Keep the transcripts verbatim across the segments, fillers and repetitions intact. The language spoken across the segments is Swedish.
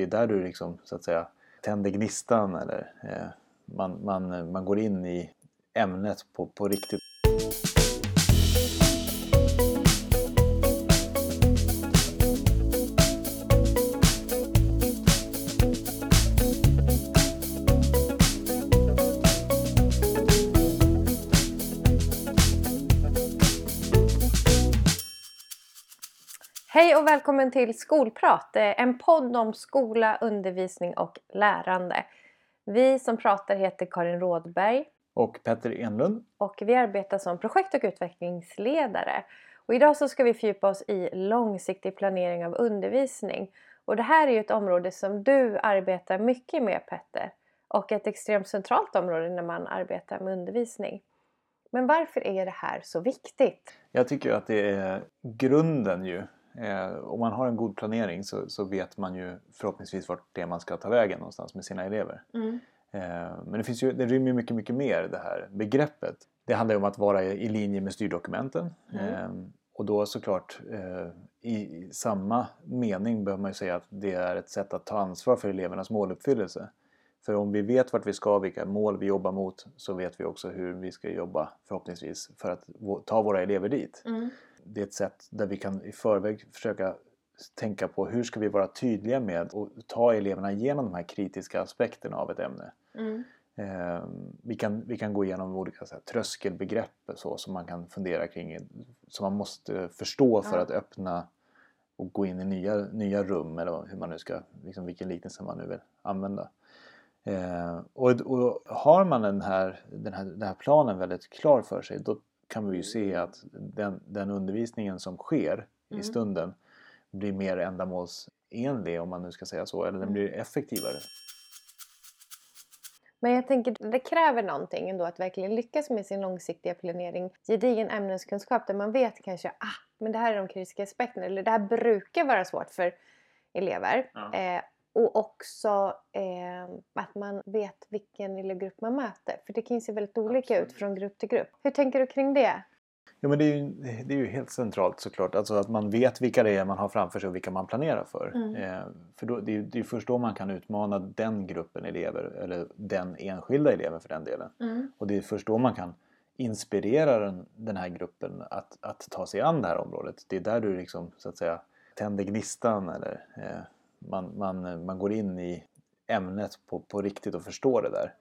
det är där du liksom, så att säga, tänder gnistan eller eh, man, man, man går in i ämnet på, på riktigt. Hej och välkommen till Skolprat, en podd om skola, undervisning och lärande. Vi som pratar heter Karin Rådberg och Petter Enlund. Och vi arbetar som projekt- och utvecklingsledare. Och idag så ska vi fördjupa oss i långsiktig planering av undervisning. Och det här är ju ett område som du arbetar mycket med, Petter. Och ett extremt centralt område när man arbetar med undervisning. Men varför är det här så viktigt? Jag tycker att det är grunden ju. Eh, om man har en god planering så, så vet man ju förhoppningsvis vart det man ska ta vägen någonstans med sina elever. Mm. Eh, men det, finns ju, det rymmer ju mycket, mycket mer det här begreppet. Det handlar ju om att vara i, i linje med styrdokumenten. Mm. Eh, och då såklart eh, i, i samma mening behöver man ju säga att det är ett sätt att ta ansvar för elevernas måluppfyllelse. För om vi vet vart vi ska, vilka mål vi jobbar mot, så vet vi också hur vi ska jobba förhoppningsvis för att v- ta våra elever dit. Mm. Det är ett sätt där vi kan i förväg försöka tänka på hur ska vi vara tydliga med och ta eleverna igenom de här kritiska aspekterna av ett ämne. Mm. Eh, vi kan, vi kan gå igenom olika så här, tröskelbegrepp så, som man kan fundera kring, som man måste förstå för ja. att öppna och gå in i nya, nya rum eller hur man nu ska, liksom, vilken liknelse man nu vill använda. Eh, och, och har man den här, den, här, den här planen väldigt klar för sig, då kan vi ju se att den, den undervisningen som sker mm. i stunden blir mer ändamålsenlig, om man nu ska säga så, eller den blir effektivare. Men jag tänker, det kräver någonting ändå att verkligen lyckas med sin långsiktiga planering. Gedigen ämneskunskap där man vet kanske, ah, men det här är de kritiska aspekterna, eller det här brukar vara svårt för elever. Ja. Eh, Och också eh, att man vet vilken lilla grupp man möter. För det kan ju se väldigt olika Absolut. ut från grupp till grupp. Hur tänker du kring det? Ja, men det, är ju, det är ju helt centralt såklart. Alltså att man vet vilka det är man har framför sig och vilka man planerar för. Mm. Eh, för då, det är ju först då man kan utmana den gruppen elever. Eller den enskilda eleven för den delen. Mm. Och det är först då man kan inspirera den, den här gruppen att, att ta sig an det här området. Det är där du liksom, så att säga, tänder gnistan eller... Eh, Man, man, man går in i ämnet på, på riktigt och förstår det där.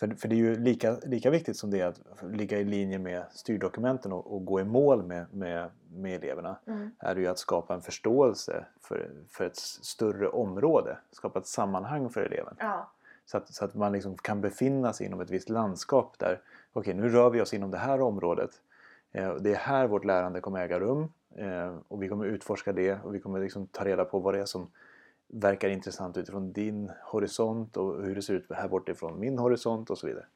För, för det är ju lika, lika viktigt som det är att ligga i linje med styrdokumenten och, och gå i mål med, med, med eleverna. Mm. Är det ju att skapa en förståelse för, för ett större område. Skapa ett sammanhang för eleven. Ja. Så att, så att man liksom kan befinna sig inom ett visst landskap där. Okej, nu rör vi oss inom det här området. Det är här vårt lärande kommer äga rum. Och vi kommer utforska det och vi kommer liksom ta reda på vad det är som... verkar intressant utifrån din horisont och hur det ser ut här bortifrån min horisont och så vidare.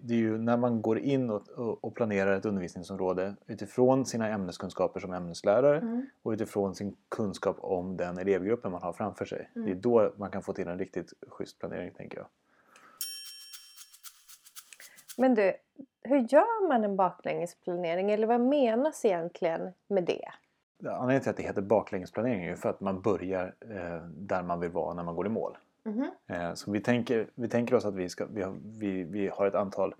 Det är ju när man går in och, och planerar ett undervisningsområde utifrån sina ämneskunskaper som ämneslärare mm. och utifrån sin kunskap om den elevgruppen man har framför sig. Mm. Det är då man kan få till en riktigt schysst planering, tänker jag. Men du, hur gör man en baklängesplanering eller vad menas egentligen med det? Anledningen till att det heter baklängesplanering är ju för att man börjar eh, där man vill vara när man går i mål. Mm-hmm. Eh, så vi tänker, vi tänker oss att vi, ska, vi, har, vi, vi har ett antal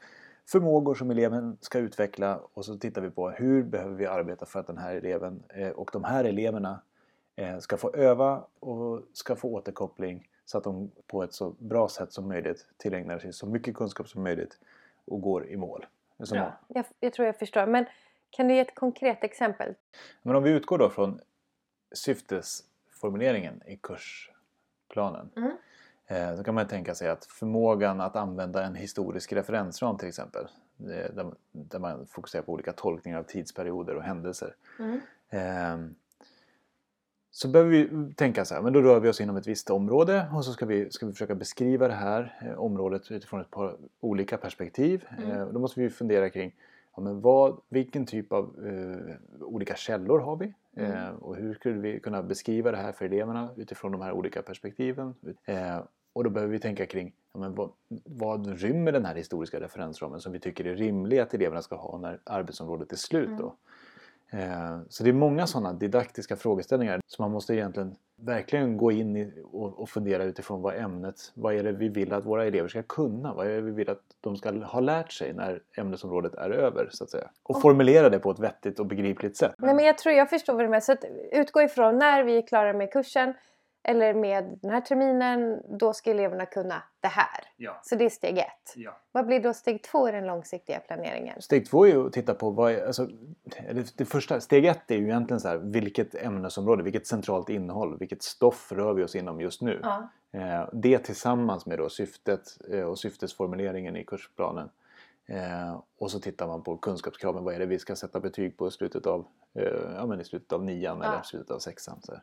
förmågor som eleven ska utveckla. Och så tittar vi på hur behöver vi arbeta för att den här eleven eh, och de här eleverna eh, ska få öva och ska få återkoppling. Så att de på ett så bra sätt som möjligt tillägnar sig så mycket kunskap som möjligt och går i mål. Som ja. mål. Jag, jag tror jag förstår, men... Kan du ge ett konkret exempel? Men om vi utgår då från syftesformuleringen i kursplanen. Mm. Eh, så kan man tänka sig att förmågan att använda en historisk referensram till exempel. Eh, där, där man fokuserar på olika tolkningar av tidsperioder och händelser. Mm. Eh, så behöver vi tänka så här. Men då rör vi oss inom ett visst område. Och så ska vi, ska vi försöka beskriva det här eh, området utifrån ett par olika perspektiv. Mm. Eh, då måste vi fundera kring... Ja, men vad, vilken typ av eh, olika källor har vi? Eh, och hur skulle vi kunna beskriva det här för eleverna utifrån de här olika perspektiven? Eh, och då behöver vi tänka kring ja, men vad, vad rymmer den här historiska referensramen som vi tycker är rimlig att eleverna ska ha när arbetsområdet är slut då? Mm. Eh, så det är många sådana didaktiska frågeställningar som man måste egentligen verkligen gå in i och, och fundera utifrån vad ämnet, vad är det vi vill att våra elever ska kunna, vad är det vi vill att de ska ha lärt sig när ämnesområdet är över, så att säga. Och formulera det på ett vettigt och begripligt sätt. Nej, men jag tror jag förstår vad du menar. Så att utgå ifrån när vi är klara med kursen eller med den här terminen, då ska eleverna kunna det här. Ja. Så det är steg ett. Ja. Vad blir då steg två i den långsiktiga planeringen? Steg två är ju att titta på vad är, alltså, det, det första, steg ett är ju egentligen så här, vilket ämnesområde, vilket centralt innehåll, vilket stoff rör vi oss inom just nu. Ja. Eh, det tillsammans med då syftet eh, och syftesformuleringen i kursplanen. Eh, och så tittar man på kunskapskraven, vad är det vi ska sätta betyg på i slutet av, eh, ja, men i slutet av nian, ja, eller i slutet av sexan så här.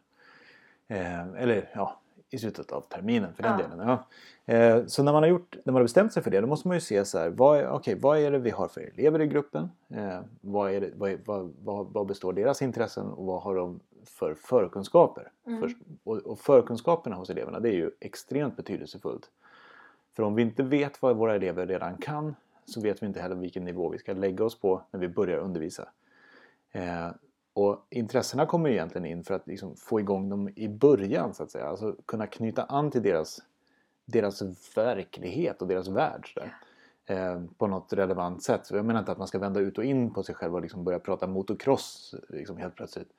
Eh, eller ja, i slutet av terminen för den ja. delen. Ja. Eh, så när man, har gjort, när man har bestämt sig för det, då måste man ju se så här, vad, är, okay, vad är det vi har för elever i gruppen? Eh, vad, är det, vad, är, vad, vad, vad består deras intressen och vad har de för förkunskaper? Mm. För, och, och förkunskaperna hos eleverna, det är ju extremt betydelsefullt. För om vi inte vet vad våra elever redan kan, så vet vi inte heller vilken nivå vi ska lägga oss på när vi börjar undervisa. Eh, Och intressena kommer egentligen in för att liksom få igång dem i början, så att säga. Alltså kunna knyta an till deras, deras verklighet och deras värld där, eh, på något relevant sätt. Jag menar inte att man ska vända ut och in på sig själv och liksom börja prata motocross liksom helt plötsligt.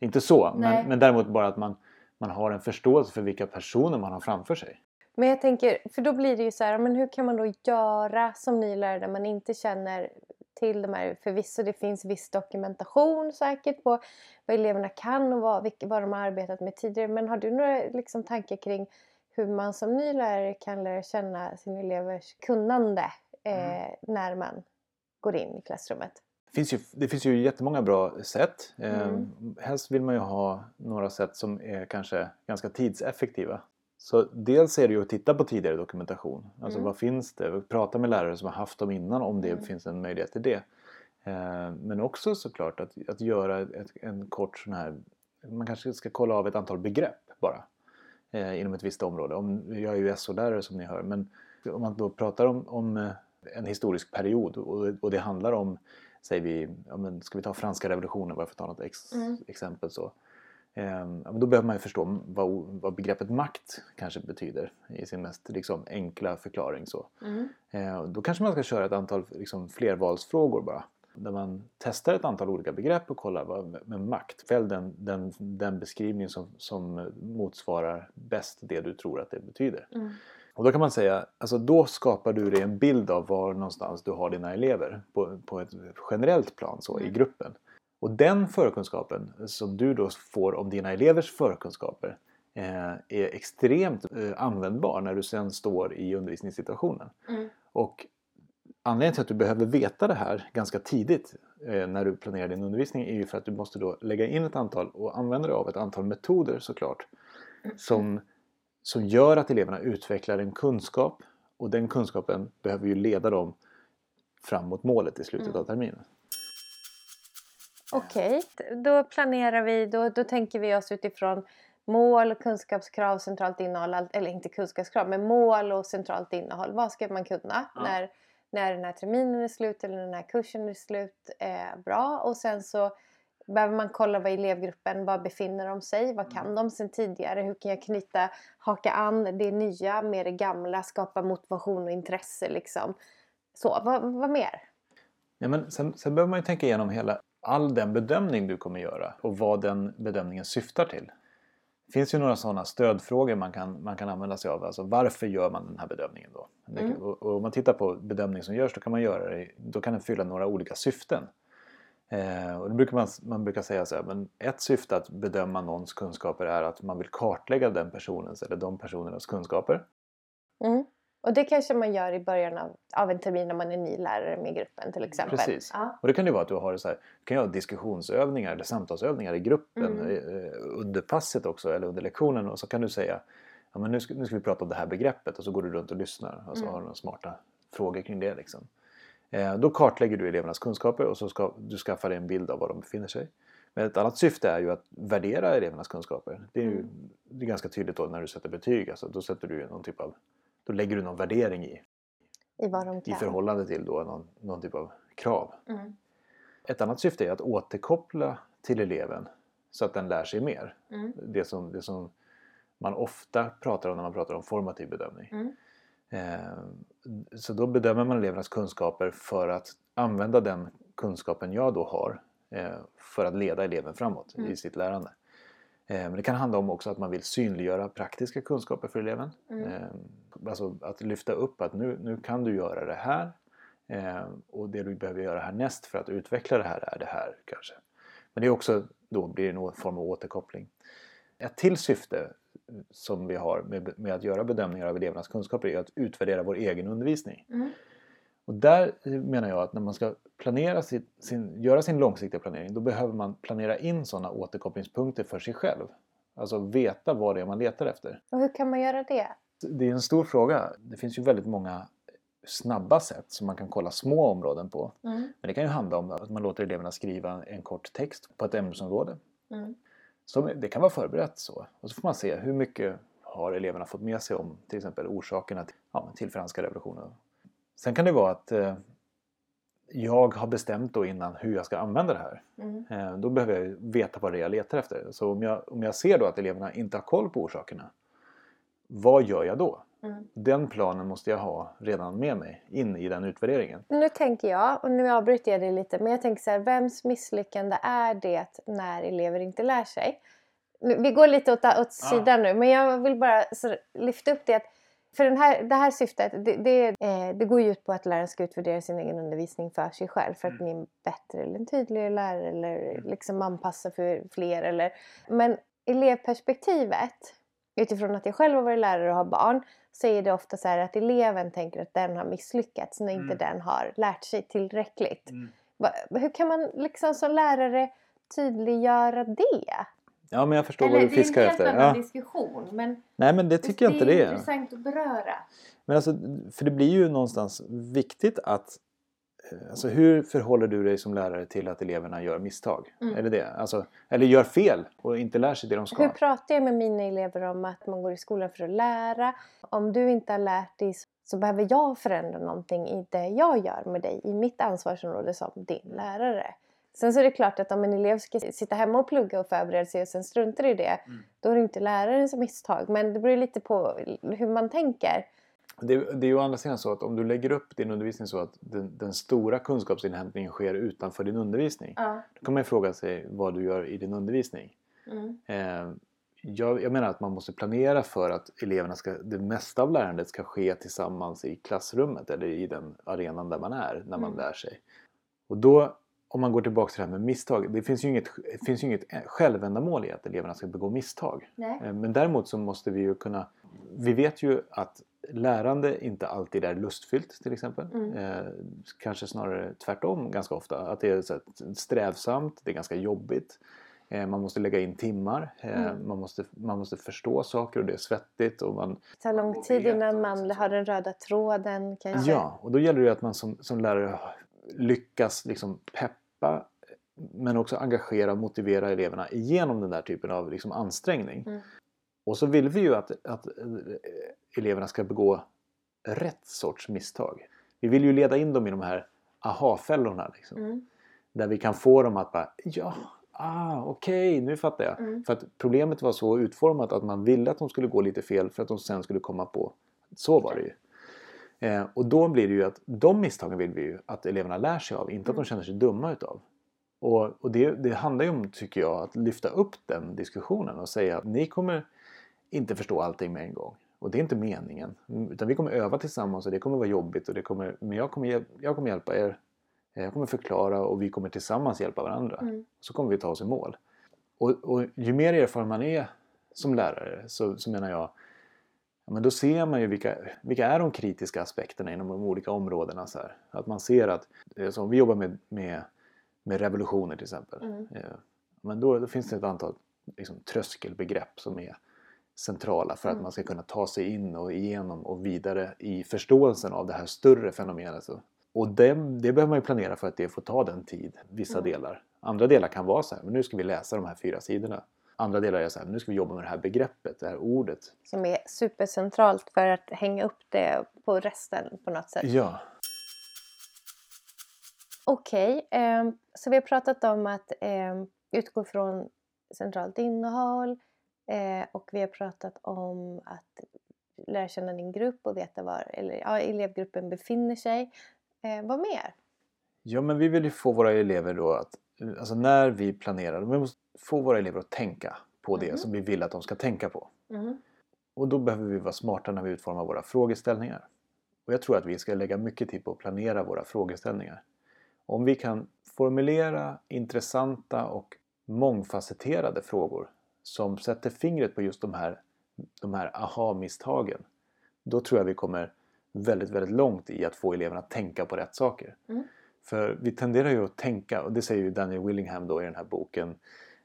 Inte så, men, men däremot bara att man, man har en förståelse för vilka personer man har framför sig. Men jag tänker, för då blir det ju så här, men hur kan man då göra som ny lärare där man inte känner till de här, förvisso det finns viss dokumentation säkert på vad eleverna kan och vad, vad de har arbetat med tidigare. Men har du några liksom, tankar kring hur man som ny lärare kan lära känna sin elevers kunnande eh, mm. när man går in i klassrummet? Det finns ju, det finns ju jättemånga bra sätt. Eh, mm. Helst vill man ju ha några sätt som är kanske ganska tidseffektiva. Så dels är det ju att titta på tidigare dokumentation. Alltså mm. vad finns det? Prata med lärare som har haft dem innan om det mm. finns en möjlighet till det. Eh, men också såklart att, att göra ett, en kort sån här... Man kanske ska kolla av ett antal begrepp bara. Eh, inom ett visst område. Om, jag är ju S O-lärare som ni hör. Men om man då pratar om, om en historisk period. Och, och det handlar om, säger vi... Ja, men ska vi ta franska revolutionen? Bara för att ta något ex, mm. exempel så. Då behöver man ju förstå vad, vad begreppet makt kanske betyder i sin mest liksom, enkla förklaring. Så. Mm. Då kanske man ska köra ett antal liksom, flervalsfrågor bara. Där man testar ett antal olika begrepp och kollar vad, med makt. Fäll den, den, den beskrivning som, som motsvarar bäst det du tror att det betyder. Mm. Och då kan man säga, alltså då skapar du dig en bild av var någonstans du har dina elever. På, på ett generellt plan så, mm. i gruppen. Och den förkunskapen som du då får om dina elevers förkunskaper eh, är extremt eh, användbar när du sen står i undervisningssituationen. Mm. Och anledningen till att du behöver veta det här ganska tidigt eh, när du planerar din undervisning är ju för att du måste då lägga in ett antal och använda dig av ett antal metoder såklart. Mm. Som, som gör att eleverna utvecklar en kunskap och den kunskapen behöver ju leda dem fram mot målet i slutet mm. av terminen. Okej, då planerar vi, då, då tänker vi oss utifrån mål, kunskapskrav, centralt innehåll, eller inte kunskapskrav, men mål och centralt innehåll. Vad ska man kunna ja. när, när den här terminen är slut eller den här kursen är slut? Eh, bra, och sen så behöver man kolla vad elevgruppen, vad befinner de sig, vad kan mm. de sen tidigare, hur kan jag knyta, haka an det nya med det gamla, skapa motivation och intresse liksom. Så, vad, vad mer? Ja, men sen, sen behöver man ju tänka igenom hela... all den bedömning du kommer göra och vad den bedömningen syftar till. Det finns ju några sådana stödfrågor man kan, man kan använda sig av. Alltså varför gör man den här bedömningen då? Mm. Och, och om man tittar på bedömning som görs, då kan man göra det, då kan den fylla några olika syften. Eh, och då brukar man, man brukar säga så här, men ett syfte att bedöma någons kunskaper är att man vill kartlägga den personens eller de personernas kunskaper. Mm. Och det kanske man gör i början av, av en termin när man är ny lärare med gruppen till exempel. Precis. Ja. Och det kan ju vara att du har så här, du kan göra diskussionsövningar eller samtalsövningar i gruppen mm. under passet också eller under lektionen. Och så kan du säga, ja, men nu, ska, nu ska vi prata om det här begreppet och så går du runt och lyssnar. Och så mm. har du några smarta frågor kring det liksom. Eh, då kartlägger du elevernas kunskaper och så ska du skaffa dig en bild av var de befinner sig. Men ett annat syfte är ju att värdera elevernas kunskaper. Det är ju mm. det är ganska tydligt då när du sätter betyg. Alltså, då sätter du någon typ av... Då lägger du någon värdering i, I, vad de kan. I förhållande till då någon, någon typ av krav. Mm. Ett annat syfte är att återkoppla till eleven så att den lär sig mer. Mm. Det, som, det som man ofta pratar om när man pratar om formativ bedömning. Mm. Eh, så då bedömer man elevernas kunskaper för att använda den kunskapen jag då har eh, för att leda eleven framåt mm. i sitt lärande. Eh, men det kan handla om också att man vill synliggöra praktiska kunskaper för eleven. Mm. Eh, alltså att lyfta upp att nu, nu kan du göra det här. Eh, och det du behöver göra härnäst för att utveckla det här är det här kanske. Men det är också, då blir det någon form av återkoppling. Ett till syfte som vi har med, med att göra bedömningar av elevernas kunskaper är att utvärdera vår egen undervisning. Mm. Och där menar jag att när man ska planera sin, sin, göra sin långsiktiga planering, då behöver man planera in sådana återkopplingspunkter för sig själv. Alltså veta vad det är man letar efter. Och hur kan man göra det? Det är en stor fråga. Det finns ju väldigt många snabba sätt som man kan kolla små områden på. Mm. Men det kan ju handla om att man låter eleverna skriva en kort text på ett ämnesområde. Mm. Så det kan vara förberett så. Och så får man se hur mycket har eleverna fått med sig om till exempel orsakerna till, ja, till franska revolutionen. Sen kan det vara att eh, jag har bestämt då innan hur jag ska använda det här. Mm. Eh, då behöver jag veta vad det är jag letar efter. Så om jag, om jag ser då att eleverna inte har koll på orsakerna, vad gör jag då? Mm. Den planen måste jag ha redan med mig in i den utvärderingen. Nu tänker jag, och nu avbryter jag det lite, men jag tänker så här, vems misslyckande är det när elever inte lär sig? Vi går lite åt, åt sidan ah. nu, men jag vill bara så, lyfta upp det att för den här, det här syftet, det, det, eh, det går ju ut på att läraren ska utvärdera sin egen undervisning för sig själv. För att mm. ni är bättre eller en tydligare lärare eller mm. liksom anpassar för fler. Eller. Men elevperspektivet, utifrån att jag själv har varit lärare och har barn, så är det ofta så här att eleven tänker att den har misslyckats när mm. inte den har lärt sig tillräckligt. Mm. Hur kan man liksom som lärare tydliggöra det? Ja, men jag förstår eller, vad du fiskar efter. Det är en helt annan diskussion. Men nej, men det tycker jag inte det är. Det är intressant att beröra. Men alltså, för det blir ju någonstans viktigt att, alltså hur förhåller du dig som lärare till att eleverna gör misstag? Mm. Är det det? Alltså, eller gör fel och inte lär sig det de ska. Hur pratar jag med mina elever om att man går i skolan för att lära? Om du inte har lärt dig så behöver jag förändra någonting i det jag gör med dig. I mitt ansvarsområde som din lärare. Sen så är det klart att om en elev ska sitta hemma och plugga och förbereda sig och sen struntar i det. Mm. Då är det inte läraren som misstag. Men det beror lite på hur man tänker. Det, det är ju å andra sidan så att om du lägger upp din undervisning så att den, den stora kunskapsinhämtningen sker utanför din undervisning. Ja. Då kan man ju fråga sig vad du gör i din undervisning. Mm. Eh, jag, jag menar att man måste planera för att eleverna ska, det mesta av lärandet ska ske tillsammans i klassrummet eller i den arenan där man är när man mm. lär sig. Och då, om man går tillbaka till det här med misstag, det finns ju inget, det finns ju inget självändamål i att eleverna ska begå misstag. Nej. Eh, men däremot så måste vi ju kunna, vi vet ju att lärande inte alltid är lustfyllt till exempel. Mm. Eh, kanske snarare tvärtom ganska ofta. Att det är så här strävsamt, det är ganska jobbigt. Eh, man måste lägga in timmar. Eh, mm. man, måste, man måste förstå saker och det är svettigt. Och man, det tar lång tid innan man har den röda tråden kanske. Ja, och då gäller det att man som, som lärare lyckas liksom peppa men också engagera och motivera eleverna genom den där typen av liksom ansträngning. Mm. Och så vill vi ju att, att eleverna ska begå rätt sorts misstag. Vi vill ju leda in dem i de här aha-fällorna. Liksom, mm. Där vi kan få dem att bara, ja, ah, okej, okay, nu fattar jag. Mm. För att problemet var så utformat att man ville att de skulle gå lite fel för att de sen skulle komma på. Så var det ju. Eh, och då blir det ju att de misstagen vill vi ju att eleverna lär sig av. Inte mm. att de känner sig dumma utav. Och, och det, det handlar ju om, tycker jag, att lyfta upp den diskussionen och säga att ni kommer inte förstå allting med en gång. Och det är inte meningen. Utan vi kommer öva tillsammans och det kommer vara jobbigt. Och det kommer, men jag kommer, jag kommer hjälpa er. Jag kommer förklara och vi kommer tillsammans hjälpa varandra. Mm. Så kommer vi ta oss i mål. Och, och ju mer erfaren man är som lärare så, så menar jag. Ja, men då ser man ju vilka, vilka är de kritiska aspekterna inom de olika områdena. Så här. Att man ser att, alltså, om vi jobbar med, med, med revolutioner till exempel. Mm. Ja, men då, då finns det ett antal liksom, tröskelbegrepp som är centrala för att mm. man ska kunna ta sig in och igenom och vidare i förståelsen av det här större fenomenet. Och det, det behöver man ju planera för att det får ta den tid, vissa mm. delar. Andra delar kan vara så här, men nu ska vi läsa de här fyra sidorna. Andra delar är så här, nu ska vi jobba med det här begreppet, det här ordet. Som är supercentralt för att hänga upp det på resten på något sätt. Ja. Okej, okay, eh, så vi har pratat om att eh, utgå från centralt innehåll, Eh, och vi har pratat om att lära känna din grupp och veta var eller, ja, elevgruppen befinner sig. Eh, vad mer? Ja, men vi vill ju få våra elever då att, alltså när vi planerar, vi måste få våra elever att tänka på det mm. som vi vill att de ska tänka på. Mm. Och då behöver vi vara smarta när vi utformar våra frågeställningar. Och jag tror att vi ska lägga mycket tid på att planera våra frågeställningar. Om vi kan formulera intressanta och mångfacetterade frågor som sätter fingret på just de här, de här aha-misstagen, då tror jag vi kommer väldigt, väldigt långt i att få eleverna att tänka på rätt saker. Mm. För vi tenderar ju att tänka, och det säger ju Daniel Willingham då i den här boken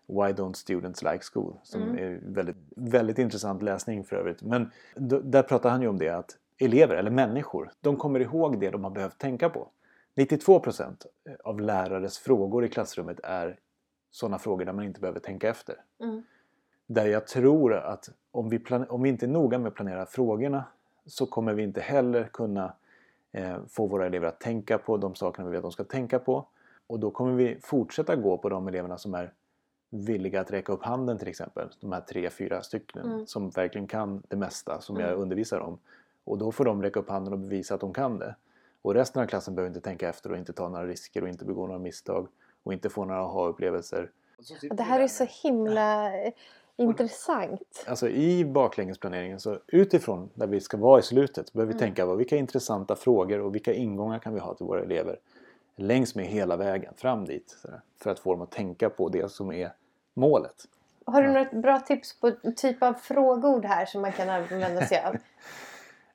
Why don't students like school? Som mm. är väldigt, väldigt intressant läsning för övrigt. Men då, där pratar han ju om det att elever eller människor, de kommer ihåg det de har behövt tänka på. nittiotvå procent av lärares frågor i klassrummet är sådana frågor där man inte behöver tänka efter. Mm. Där jag tror att om vi, plan- om vi inte är noga med att planera frågorna så kommer vi inte heller kunna eh, få våra elever att tänka på de sakerna vi vet att de ska tänka på. Och då kommer vi fortsätta gå på de eleverna som är villiga att räcka upp handen till exempel. De här tre, fyra stycken mm. som verkligen kan det mesta som mm. jag undervisar om. Och då får de räcka upp handen och bevisa att de kan det. Och resten av klassen behöver inte tänka efter och inte ta några risker och inte begå några misstag och inte få några aha-upplevelser. Det här är så himla intressant. Alltså i baklängesplaneringen så utifrån där vi ska vara i slutet behöver vi mm. tänka på vilka intressanta frågor och vilka ingångar kan vi ha till våra elever längs med hela vägen fram dit för att få dem att tänka på det som är målet. Har du något bra tips på typ av frågord här som man kan använda sig av?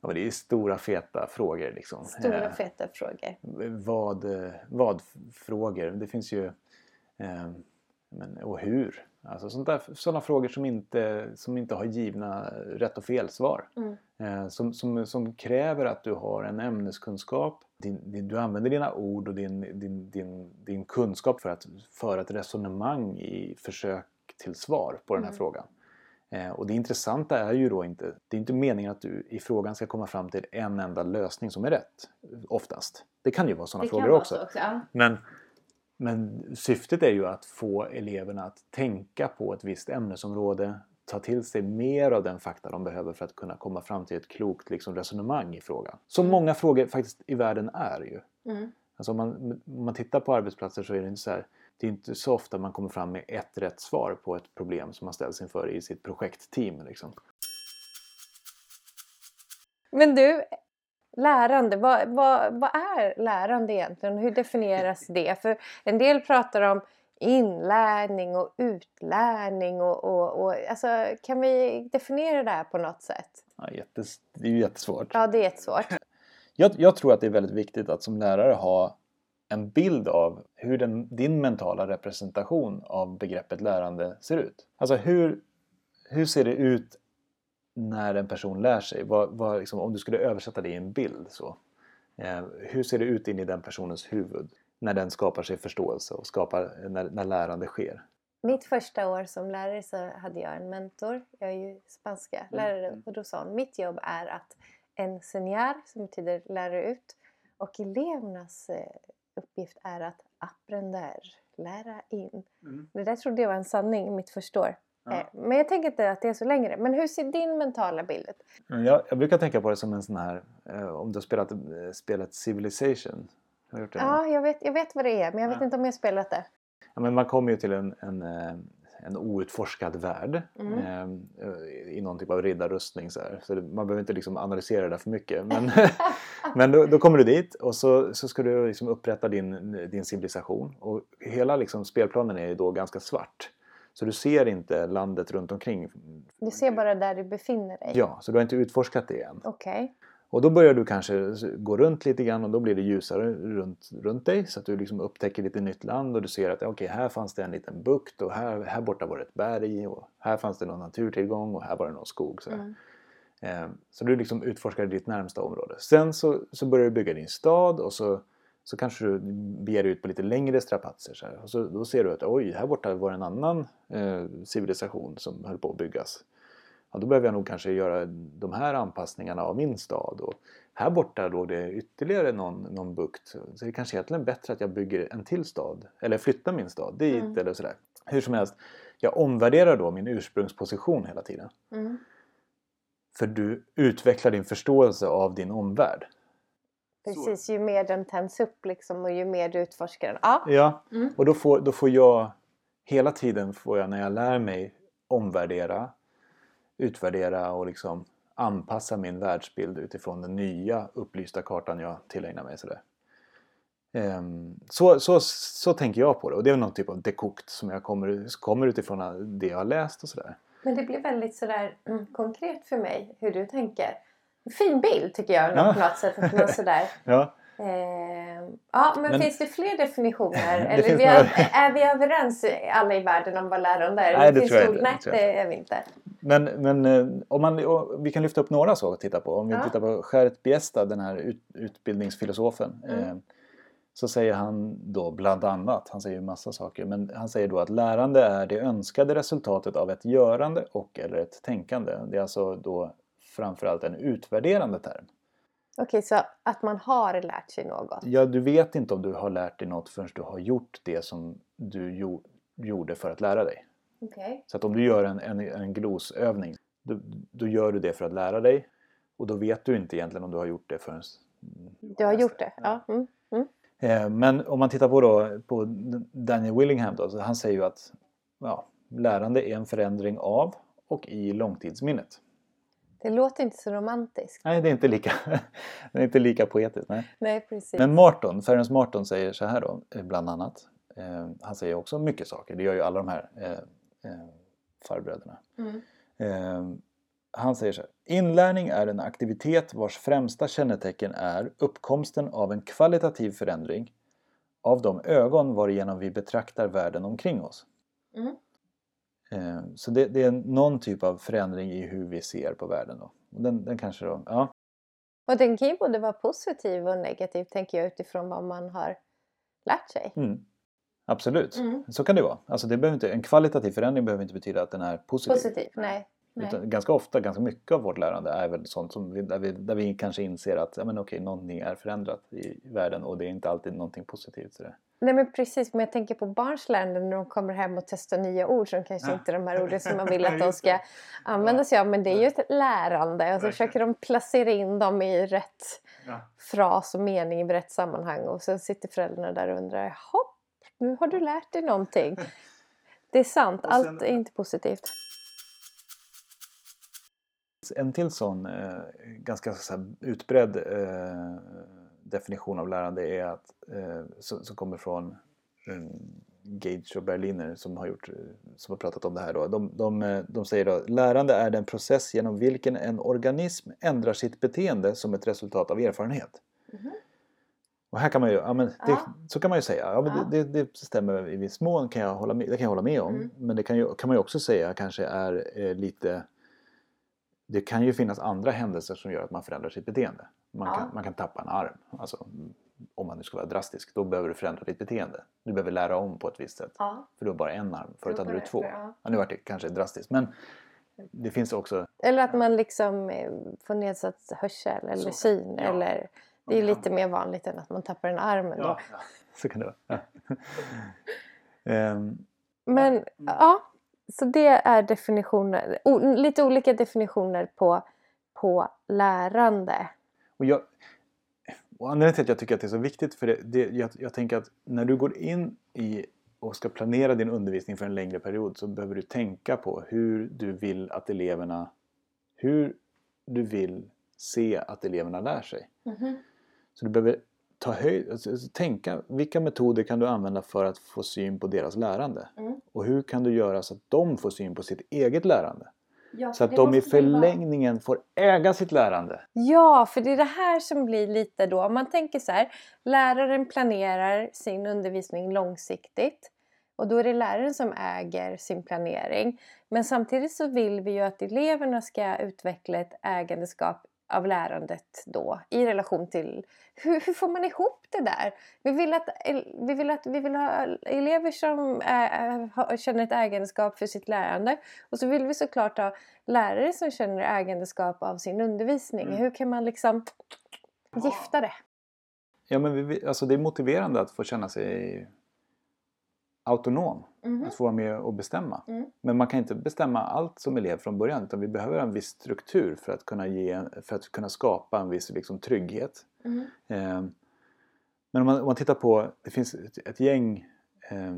Ja, men det är stora feta frågor liksom. Stora feta frågor. Vad, vad frågor? Det finns ju eh, men, och hur? Alltså sånt där, sådana frågor som inte, som inte har givna rätt och fel svar. Mm. Eh, som, som, som kräver att du har en ämneskunskap. Din, din, du använder dina ord och din, din, din, din kunskap för att föra ett resonemang i försök till svar på den här mm. frågan. Och det intressanta är ju då inte, det är inte meningen att du i frågan ska komma fram till en enda lösning som är rätt, oftast. Det kan ju vara sådana det frågor också. också ja. men, men syftet är ju att få eleverna att tänka på ett visst ämnesområde, ta till sig mer av den fakta de behöver för att kunna komma fram till ett klokt liksom, resonemang i frågan. Som mm. många frågor faktiskt i världen är ju. Mm. Alltså om man, om man tittar på arbetsplatser så är det inte så här. Det är inte så ofta man kommer fram med ett rätt svar på ett problem som man ställs inför i sitt projektteam. Liksom. Men du, lärande. Vad, vad, vad är lärande egentligen? Hur definieras det? För en del pratar om inlärning och utlärning. Och, och, och, alltså, kan vi definiera det här på något sätt? Ja, jättes, det är ju jättesvårt. Ja, det är jättesvårt. Jag, jag tror att det är väldigt viktigt att som lärare ha en bild av hur den, din mentala representation av begreppet lärande ser ut. Alltså hur, hur ser det ut när en person lär sig? Vad, vad, liksom, om du skulle översätta det i en bild så. Eh, hur ser det ut in i den personens huvud när den skapar sig förståelse och skapar, när, när lärande sker? Mitt första år som lärare så hade jag en mentor. Jag är ju spanska lärare och Rosan. Mitt jobb är att enseñar, som betyder lära ut, och elevernas eh, uppgift är att aprender, lära in. Mm. Det där trodde jag var en sanning i mitt första år. Ja. Men jag tänker inte att det är så längre. Men hur ser din mentala bild ut? Jag, jag brukar tänka på det som en sån här, eh, om du har spelat, eh, spelat Civilization. Har du gjort det? Ja, jag vet, jag vet vad det är, men jag ja. vet inte om jag har spelat det. Ja, men man kommer ju till en, en, en outforskad värld mm. eh, i någon typ av riddarrustning. Så, här. så det, man behöver inte liksom analysera det där för mycket, men... Men då, då kommer du dit och så, så ska du liksom upprätta din, din civilisation. Och hela liksom spelplanen är då ganska svart. Så du ser inte landet runt omkring. Du ser bara där du befinner dig. Ja, så du har inte utforskat det än. Okej. Okay. Och då börjar du kanske gå runt lite grann och då blir det ljusare runt, runt dig. Så att du liksom upptäcker lite nytt land och du ser att okej, här fanns det en liten bukt och här, här borta var det ett berg. Och här fanns det någon naturtillgång och här var det någon skog. Så här. Mm. Så du liksom utforskar ditt närmsta område. Sen så, så börjar du bygga din stad och så, så kanske du beger ut på lite längre strapatser. Så här. Och så, då ser du att oj, här borta var en annan eh, civilisation som höll på att byggas. Ja, då behöver jag nog kanske göra de här anpassningarna av min stad. Och här borta låg det ytterligare någon, någon bukt. Så det kanske är egentligen bättre att jag bygger en till stad. Eller flyttar min stad dit mm. eller sådär. Hur som helst. jag omvärderar då min ursprungsposition hela tiden. Mm. För du utvecklar din förståelse av din omvärld. Precis, så. Ju mer den tänds upp liksom, och ju mer du utforskar den. Ja, ja. Mm. Och då får, då får jag, hela tiden får jag när jag lär mig omvärdera, utvärdera och liksom anpassa min världsbild utifrån den nya upplysta kartan jag tillägnar mig. Sådär. Så, så, så tänker jag på det, och det är någon typ av dekokt som jag kommer, kommer utifrån det jag har läst och sådär. Men det blir väldigt sådär mm, konkret för mig hur du tänker. Fin bild tycker jag ja. på något sätt. För något sådär. ja. Eh, ja, men, men finns det fler definitioner? Eller vi är, är vi överens alla i världen om vad lärande är? Nej, det, det tror jag inte. Nej, det är vi inte. Men, men om man, vi kan lyfta upp några saker att titta på. Om vi ja. tittar på Skärit Biesta, den här ut, utbildningsfilosofen. Mm. Eh, så säger han då bland annat, han säger ju massa saker, men han säger då att lärande är det önskade resultatet av ett görande och eller ett tänkande. Det är alltså då framförallt en utvärderande term. Okej, så att man har lärt sig något? Ja, du vet inte om du har lärt dig något förrän du har gjort det som du jo- gjorde för att lära dig. Okay. Så att om du gör en, en, en glosövning, då, då gör du det för att lära dig. Och då vet du inte egentligen om du har gjort det förrän... Du har gjort det, ja. ja. Mm. Mm. Men om man tittar på, då, på Daniel Willingham då, så han säger ju att ja, lärande är en förändring av och i långtidsminnet. Det låter inte så romantiskt. Nej, det är inte lika, det är inte lika poetiskt. Nej. Nej, precis. Men Martin, Färjens Martin säger så här då, bland annat. Eh, han säger också mycket saker. Det gör ju alla de här eh, eh, farbröderna. Mm. Eh, han säger så här. Inlärning är en aktivitet vars främsta kännetecken är uppkomsten av en kvalitativ förändring av de ögon varigenom vi betraktar världen omkring oss. Mm. Så det, det är någon typ av förändring i hur vi ser på världen då. Den, den kanske då, ja. Och den kan ju både vara positiv och negativ, tänker jag, utifrån vad man har lärt sig. Mm. Absolut, mm. så kan det vara. Alltså det behöver inte, en kvalitativ förändring behöver inte betyda att den är positiv. Positiv, nej. nej. Utan ganska ofta, ganska mycket av vårt lärande är väl sånt som vi, där, vi, där vi kanske inser att ja, men okej, någonting är förändrat i världen och det är inte alltid någonting positivt så det. Nej men precis, men jag tänker på barns lärande när de kommer hem och testar nya ord som kanske ja. inte är de här orden som man vill att de ska använda sig av. Men det är ju ett lärande och så försöker de placera in dem i rätt ja. fras och mening i rätt sammanhang. Och sen sitter föräldrarna där och undrar, hopp, nu har du lärt dig någonting. Det är sant, sen, allt är inte positivt. En till sån eh, ganska så här utbredd... Eh, definition av lärande är att eh, som, som kommer från eh, Gage och Berliner som har gjort som har pratat om det här då. De, de, de säger då, lärande är den process genom vilken en organism ändrar sitt beteende som ett resultat av erfarenhet. Mm-hmm. Och här kan man ju, ja, men det, ja. så kan man ju säga, ja, men ja. Det, det, det stämmer i viss mån, kan jag hålla med, det kan jag hålla med om. Mm. Men det kan, ju, kan man ju också säga kanske är eh, lite, det kan ju finnas andra händelser som gör att man förändrar sitt beteende. Man, ja. kan, man kan tappa en arm, alltså, om man nu ska vara drastisk, då behöver du förändra ditt beteende. Du behöver lära om på ett visst sätt, ja. för du har bara en arm, förut hade du två. Ja. Ja, nu var det kanske drastiskt, men det finns också... Eller att man liksom får nedsatt hörsel eller så. syn, ja. eller det är ju lite mer vanligt än att man tappar en arm. Ja, då. Ja. Så kan det vara. Ja. um, men ja. ja, så det är definitioner, o, lite olika definitioner på, på lärande. Och, jag, och anledningen till att jag tycker att det är så viktigt, för det, det, jag, jag tänker att när du går in i och ska planera din undervisning för en längre period så behöver du tänka på hur du vill att eleverna, hur du vill se att eleverna lär sig. Mm-hmm. Så du behöver ta höjd, alltså, tänka vilka metoder kan du använda för att få syn på deras lärande? Mm. Och hur kan du göra så att de får syn på sitt eget lärande? Ja, så att de i förlängningen vara... får äga sitt lärande. Ja, för det är det här som blir lite då. Om man tänker så här, läraren planerar sin undervisning långsiktigt. Och då är det läraren som äger sin planering. Men samtidigt så vill vi ju att eleverna ska utveckla ett ägandeskap av lärandet då. I relation till, hur, hur får man ihop det där? Vi vill, att, vi vill, att, vi vill ha elever som äh, känner ett ägandeskap för sitt lärande. Och så vill vi såklart ha lärare som känner ägandeskap av sin undervisning. Mm. Hur kan man liksom gifta det? Ja, men vi, alltså det är motiverande att få känna sig autonom. Mm-hmm. Att få vara med och bestämma. Mm. Men man kan inte bestämma allt som elev från början, utan vi behöver en viss struktur för att kunna, ge, för att kunna skapa en viss liksom, trygghet. Mm. Eh, men om man, om man tittar på, det finns ett, ett gäng eh,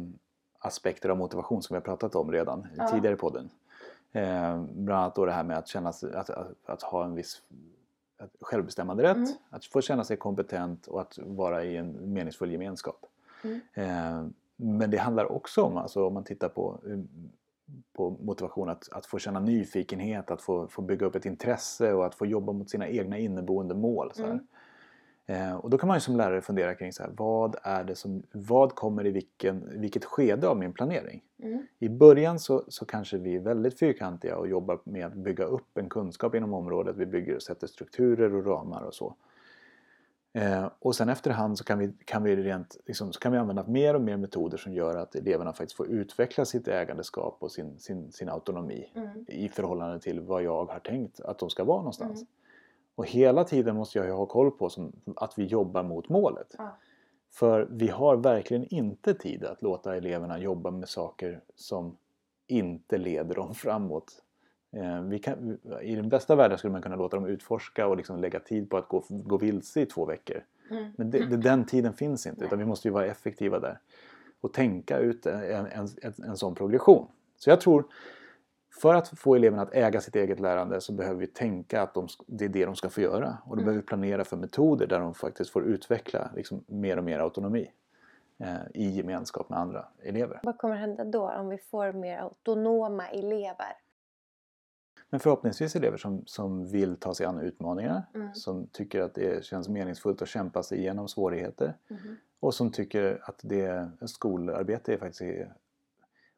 aspekter av motivation som vi har pratat om redan ja. tidigare i podden. Eh, bland annat då det här med att, känna, att, att, att ha en viss att självbestämmande rätt, mm. att få känna sig kompetent och att vara i en meningsfull gemenskap. Mm. Eh, men det handlar också om, alltså, om man tittar på, på motivation, att, att få känna nyfikenhet, att få, få bygga upp ett intresse och att få jobba mot sina egna inneboende mål. Så här. Mm. Eh, och då kan man ju som lärare fundera kring så här, vad är det som, vad kommer i vilken, vilket skede av min planering? Mm. I början så, så kanske vi är väldigt fyrkantiga och jobbar med att bygga upp en kunskap inom området. Vi bygger och sätter strukturer och ramar och så. Eh, och sen efterhand så kan vi, kan vi rent, liksom, så kan vi använda mer och mer metoder som gör att eleverna faktiskt får utveckla sitt ägandeskap och sin, sin, sin autonomi mm. i förhållande till vad jag har tänkt att de ska vara någonstans. Mm. Och hela tiden måste jag ha koll på som, att vi jobbar mot målet. Ah. För vi har verkligen inte tid att låta eleverna jobba med saker som inte leder dem framåt. Eh, vi kan, i den bästa världen skulle man kunna låta dem utforska och liksom lägga tid på att gå, gå vilse i två veckor. Mm. Men det, det, den tiden finns inte, utan vi måste ju vara effektiva där. Och tänka ut en, en, en, en sån progression. Så jag tror... För att få eleverna att äga sitt eget lärande så behöver vi tänka att de, det är det de ska få göra. Och då mm. behöver vi planera för metoder där de faktiskt får utveckla liksom, mer och mer autonomi eh, i gemenskap med andra elever. Vad kommer hända då om vi får mer autonoma elever? Men förhoppningsvis elever som, som vill ta sig an utmaningar. Mm. Som tycker att det känns meningsfullt att kämpa sig igenom svårigheter. Mm. Och som tycker att det, skolarbete är faktiskt är,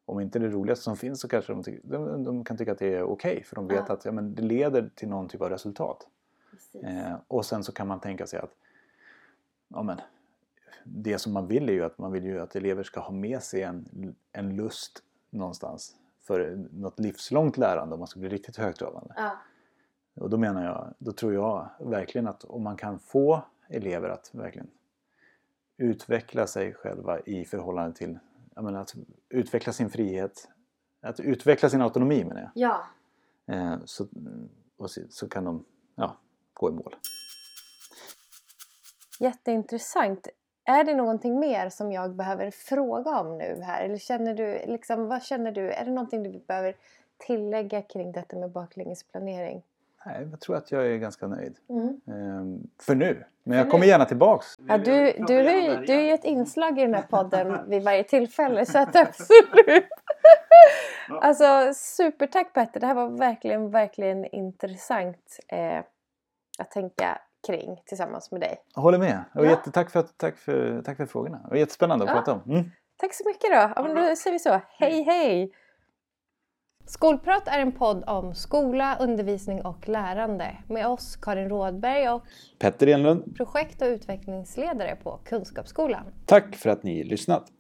om inte det roligaste som finns så kanske de, de, de kan tycka att det är okej. Okay, för de vet ja. att ja, men det leder till någon typ av resultat. Eh, och sen så kan man tänka sig att ja, men, det som man vill är ju att man vill ju att elever ska ha med sig en, en lust någonstans. För något livslångt lärande om man ska bli riktigt högtravande. Ja. Och då menar jag, då tror jag verkligen att om man kan få elever att verkligen utveckla sig själva i förhållande till... Jag menar, att utveckla sin frihet, att utveckla sin autonomi menar jag. Ja. Eh, så, och så, så kan de ja, gå i mål. Jätteintressant. Är det någonting mer som jag behöver fråga om nu här? Eller känner du, liksom, vad känner du? Är det någonting du behöver tillägga kring detta med baklängesplanering? Nej, jag tror att jag är ganska nöjd. Mm. Ehm, för nu. Men jag kommer gärna tillbaks. Ja, du, du, du, du är ju ett inslag i den här podden vid varje tillfälle. Så att absolut. Alltså, supertack Petter. Det här var verkligen, verkligen intressant eh, att tänka kring tillsammans med dig. Jag håller med. Och ja. jättetack för, tack för, tack för frågorna. Det var jättespännande att ja. prata om. Mm. Tack så mycket då. Ja, men då säger vi så. Hej, hej! Skolprat är en podd om skola, undervisning och lärande. Med oss Karin Rådberg och Petter Enlund, projekt- och utvecklingsledare på Kunskapsskolan. Tack för att ni lyssnat.